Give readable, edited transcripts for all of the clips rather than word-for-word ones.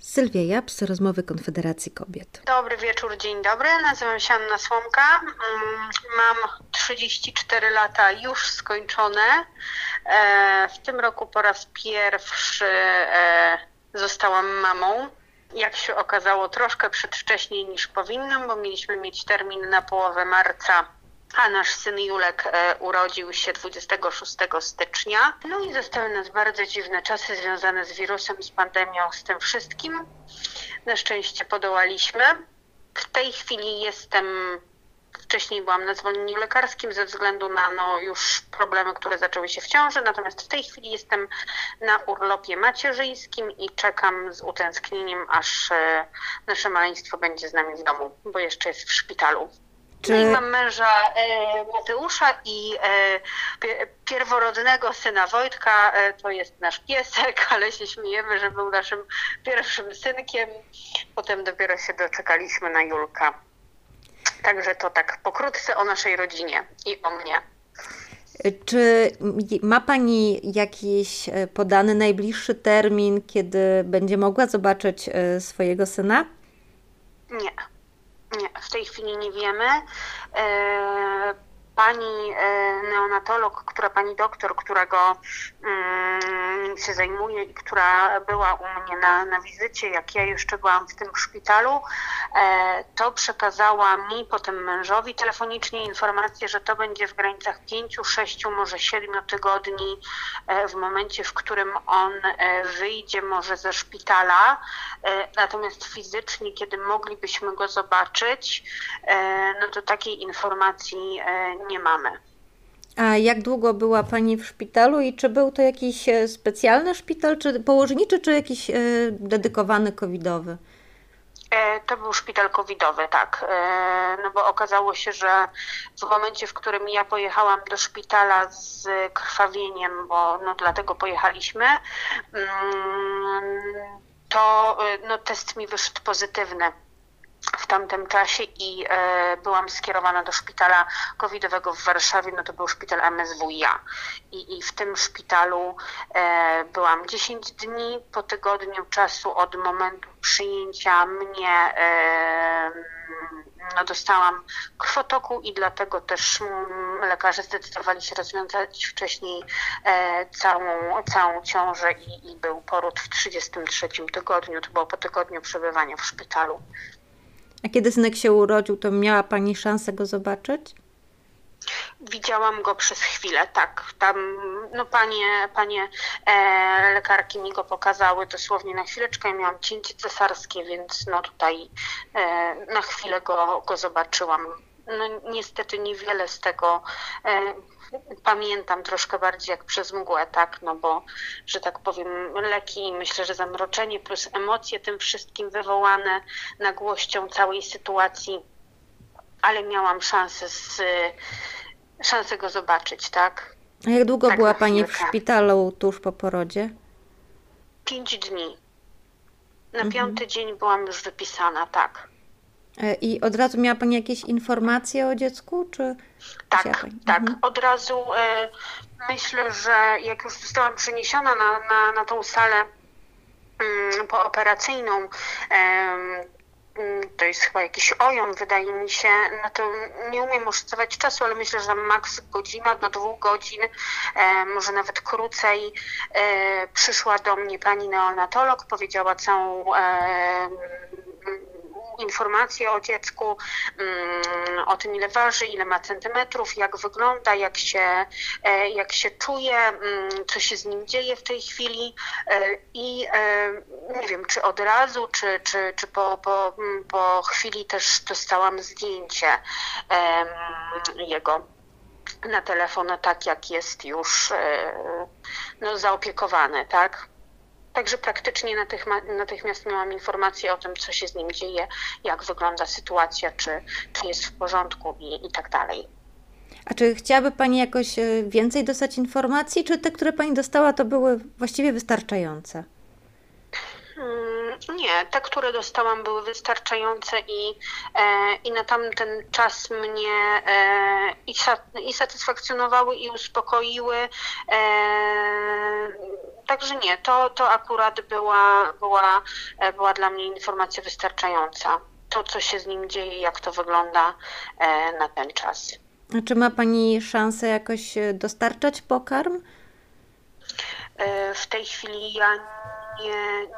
Sylwia Japs, Rozmowy Konfederacji Kobiet. Dobry wieczór, dzień dobry. Nazywam się Anna Słomka. Mam 34 lata już skończone. W tym roku po raz pierwszy zostałam mamą. Jak się okazało, troszkę przedwcześniej niż powinnam, bo mieliśmy mieć termin na połowę marca, a nasz syn Julek urodził się 26 stycznia. No i zostały nas bardzo dziwne czasy związane z wirusem, z pandemią, z tym wszystkim. Na szczęście podołaliśmy. W tej chwili wcześniej byłam na zwolnieniu lekarskim ze względu na już problemy, które zaczęły się w ciąży, natomiast w tej chwili jestem na urlopie macierzyńskim i czekam z utęsknieniem, aż nasze maleństwo będzie z nami w domu, bo jeszcze jest w szpitalu. I mam męża Mateusza i pierworodnego syna Wojtka, to jest nasz piesek, ale się śmiejemy, że był naszym pierwszym synkiem. Potem dopiero się doczekaliśmy na Julka. Także to tak pokrótce o naszej rodzinie i o mnie. Czy ma Pani jakiś podany najbliższy termin, kiedy będzie mogła zobaczyć swojego syna? Nie. Nie, w tej chwili nie wiemy. Pani neonatolog, pani doktor, która go się zajmuje i która była u mnie na wizycie, jak ja jeszcze byłam w tym szpitalu, to przekazała mi, potem mężowi telefonicznie informację, że to będzie w granicach 5, 6, może 7 tygodni w momencie, w którym on wyjdzie może ze szpitala. Natomiast fizycznie, kiedy moglibyśmy go zobaczyć, no to takiej informacji nie mamy. A jak długo była Pani w szpitalu i czy był to jakiś specjalny szpital, czy położniczy, czy jakiś dedykowany covidowy? To był szpital covidowy, tak. No bo okazało się, że w momencie, w którym ja pojechałam do szpitala z krwawieniem, bo dlatego pojechaliśmy, to test mi wyszedł pozytywny w tamtym czasie i byłam skierowana do szpitala covidowego w Warszawie, to był szpital MSWiA. I w tym szpitalu byłam 10 dni, po tygodniu czasu od momentu przyjęcia mnie dostałam krwotoku i dlatego też lekarze zdecydowali się rozwiązać wcześniej całą ciążę i był poród w 33 tygodniu, to było po tygodniu przebywania w szpitalu. A kiedy synek się urodził, to miała Pani szansę go zobaczyć? Widziałam go przez chwilę, tak. Tam, panie lekarki mi go pokazały dosłownie na chwileczkę. Ja miałam cięcie cesarskie, więc tutaj na chwilę go zobaczyłam. Niestety niewiele z tego pamiętam, troszkę bardziej jak przez mgłę, tak, bo, że tak powiem, leki, myślę, że zamroczenie plus emocje tym wszystkim wywołane nagłością całej sytuacji, ale miałam szansę go zobaczyć, tak. A jak długo była Pani w szpitalu tuż po porodzie? 5 dni. Na piąty dzień byłam już wypisana, tak. I od razu miała Pani jakieś informacje o dziecku? Czy... Tak. Od razu myślę, że jak już zostałam przeniesiona na tą salę pooperacyjną, to jest chyba jakiś OIOM, wydaje mi się, to nie umiem oszacować czasu, ale myślę, że maks godzina do 2 godzin, może nawet krócej, przyszła do mnie pani neonatolog, powiedziała całą informacje o dziecku, o tym, ile waży, ile ma centymetrów, jak wygląda, jak się czuje, co się z nim dzieje w tej chwili i nie wiem, czy od razu, czy po chwili też dostałam zdjęcie jego na telefon, tak jak jest już zaopiekowany, tak? Także praktycznie natychmiast miałam informację o tym, co się z nim dzieje, jak wygląda sytuacja, czy jest w porządku i tak dalej. A czy chciałaby Pani jakoś więcej dostać informacji, czy te, które Pani dostała, to były właściwie wystarczające? Nie, te, które dostałam, były wystarczające i na tamten czas mnie i satysfakcjonowały i uspokoiły. Także nie, to akurat była dla mnie informacja wystarczająca. To, co się z nim dzieje, jak to wygląda na ten czas. A czy ma Pani szansę jakoś dostarczać pokarm? W tej chwili ja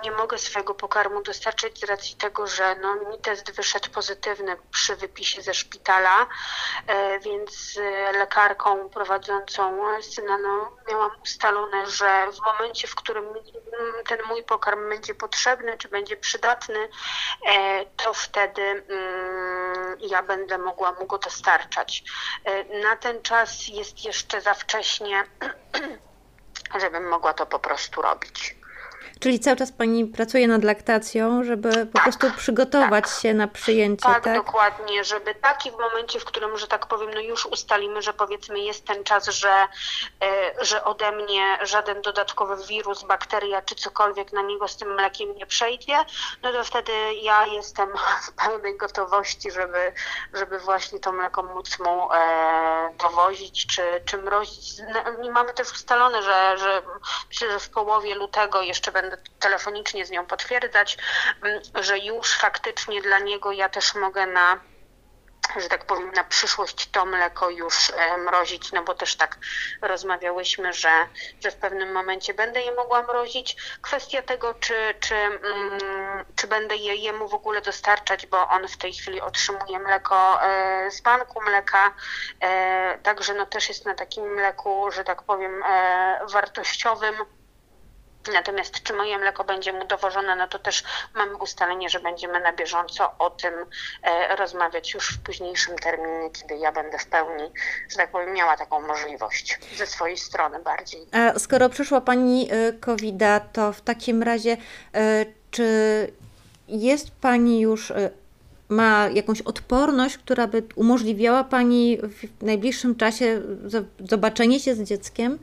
nie mogę swojego pokarmu dostarczyć z racji tego, że mi test wyszedł pozytywny przy wypisie ze szpitala, więc lekarką prowadzącą syna miałam ustalone, że w momencie, w którym ten mój pokarm będzie potrzebny, czy będzie przydatny, to wtedy ja będę mogła mu go dostarczać. Na ten czas jest jeszcze za wcześnie, żebym mogła to po prostu robić. Czyli cały czas Pani pracuje nad laktacją, żeby po prostu przygotować się na przyjęcie, tak? Dokładnie, żeby taki w momencie, w którym, że tak powiem, już ustalimy, że powiedzmy jest ten czas, że ode mnie żaden dodatkowy wirus, bakteria czy cokolwiek na niego z tym mlekiem nie przejdzie, to wtedy ja jestem w pełnej gotowości, żeby właśnie to mleko móc mu dowozić czy mrozić. I mamy też ustalone, że myślę, że w połowie lutego jeszcze będę telefonicznie z nią potwierdzać, że już faktycznie dla niego ja też mogę że tak powiem, na przyszłość to mleko już mrozić, bo też tak rozmawiałyśmy, że w pewnym momencie będę je mogła mrozić. Kwestia tego, czy będę je jemu w ogóle dostarczać, bo on w tej chwili otrzymuje mleko z banku mleka, także też jest na takim mleku, że tak powiem, wartościowym. Natomiast czy moje mleko będzie mu dowożone, to też mamy ustalenie, że będziemy na bieżąco o tym rozmawiać już w późniejszym terminie, kiedy ja będę w pełni, że tak powiem, miała taką możliwość ze swojej strony bardziej. A skoro przyszła Pani COVID-a, to w takim razie czy jest Pani już, ma jakąś odporność, która by umożliwiała Pani w najbliższym czasie zobaczenie się z dzieckiem,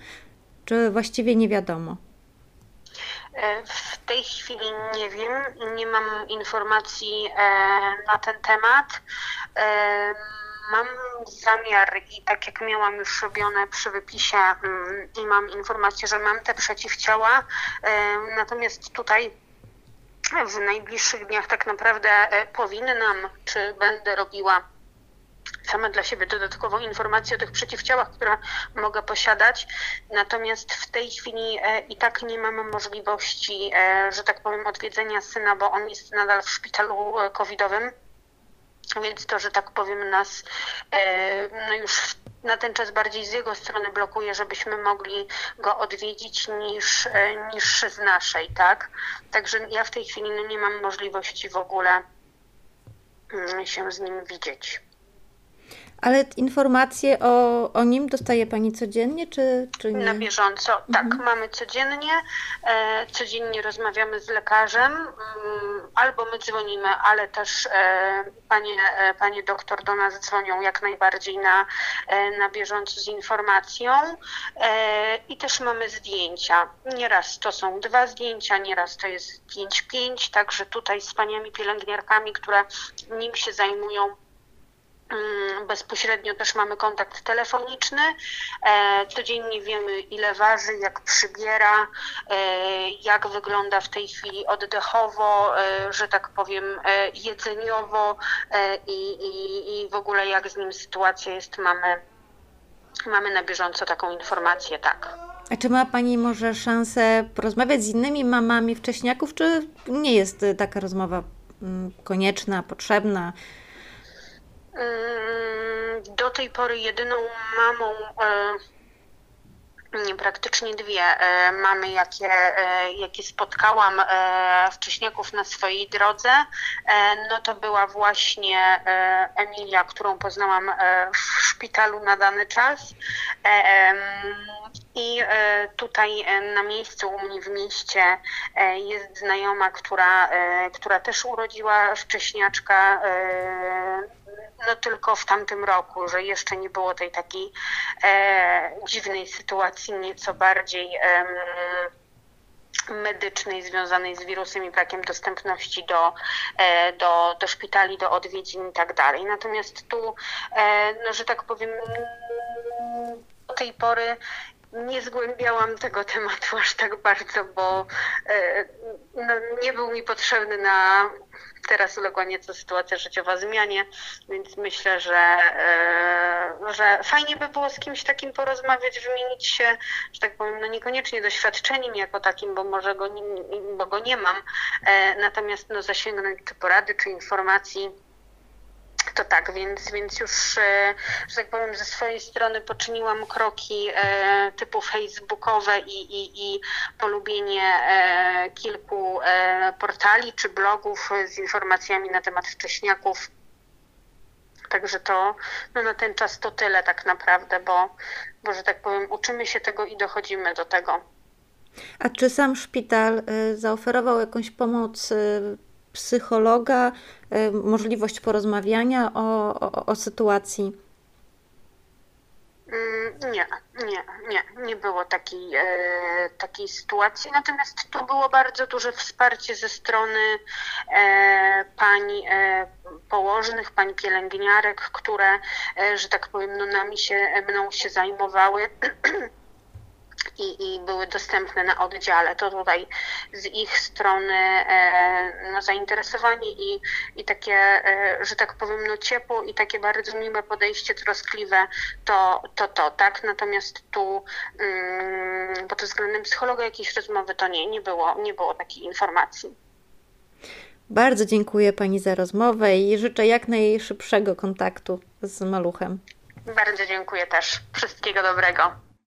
czy właściwie nie wiadomo? W tej chwili nie wiem, nie mam informacji na ten temat. Mam zamiar i tak jak miałam już robione przy wypisie i mam informację, że mam te przeciwciała, natomiast tutaj w najbliższych dniach tak naprawdę powinnam, czy będę robiła sama dla siebie dodatkową informację o tych przeciwciałach, które mogę posiadać. Natomiast w tej chwili i tak nie mam możliwości, że tak powiem, odwiedzenia syna, bo on jest nadal w szpitalu covidowym, więc to, że tak powiem, nas już na ten czas bardziej z jego strony blokuje, żebyśmy mogli go odwiedzić niż z naszej, tak? Także ja w tej chwili nie mam możliwości w ogóle się z nim widzieć. Ale informacje o nim dostaje Pani codziennie, czy nie? Na bieżąco, tak, mamy codziennie. Codziennie rozmawiamy z lekarzem, albo my dzwonimy, ale też panie doktor do nas dzwonią jak najbardziej na bieżąco z informacją. I też mamy zdjęcia. Nieraz to są 2 zdjęcia, nieraz to jest 5, także tutaj z paniami pielęgniarkami, które nim się zajmują, bezpośrednio też mamy kontakt telefoniczny. Codziennie wiemy, ile waży, jak przybiera, jak wygląda w tej chwili oddechowo, że tak powiem, jedzeniowo i w ogóle jak z nim sytuacja jest. Mamy na bieżąco taką informację, tak. A czy ma Pani może szansę porozmawiać z innymi mamami wcześniaków, czy nie jest taka rozmowa konieczna, potrzebna? Do tej pory jedyną mamą, praktycznie 2 mamy, jakie spotkałam wcześniaków na swojej drodze, to była właśnie Emilia, którą poznałam w szpitalu na dany czas. I tutaj na miejscu u mnie w mieście jest znajoma, która też urodziła wcześniaczka, tylko w tamtym roku, że jeszcze nie było tej takiej dziwnej sytuacji, nieco bardziej medycznej, związanej z wirusem i brakiem dostępności do szpitali, do odwiedzin i tak dalej. Natomiast tu, że tak powiem, do tej pory Nie zgłębiałam tego tematu aż tak bardzo, bo nie był mi potrzebny na... Teraz uległa nieco sytuacja życiowa zmianie, więc myślę, że fajnie by było z kimś takim porozmawiać, wymienić się, że tak powiem, no niekoniecznie doświadczeniem jako takim, bo może go nie mam, natomiast no zasięgnąć czy porady, czy informacji. To tak, więc już, że tak powiem, ze swojej strony poczyniłam kroki typu facebookowe i polubienie kilku portali czy blogów z informacjami na temat wcześniaków. Także to no na ten czas to tyle tak naprawdę, bo że tak powiem, uczymy się tego i dochodzimy do tego. A czy sam szpital zaoferował jakąś pomoc psychologa, możliwość porozmawiania o sytuacji? Nie było takiej sytuacji, natomiast tu było bardzo duże wsparcie ze strony pań położnych, pań pielęgniarek, które, że tak powiem, no mną się zajmowały. I były dostępne na oddziale. To tutaj z ich strony no, zainteresowanie i takie, że tak powiem, no, ciepło i takie bardzo miłe podejście, troskliwe, tak? Natomiast tu pod względem psychologa jakiejś rozmowy to nie było takiej informacji. Bardzo dziękuję Pani za rozmowę i życzę jak najszybszego kontaktu z maluchem. Bardzo dziękuję też. Wszystkiego dobrego.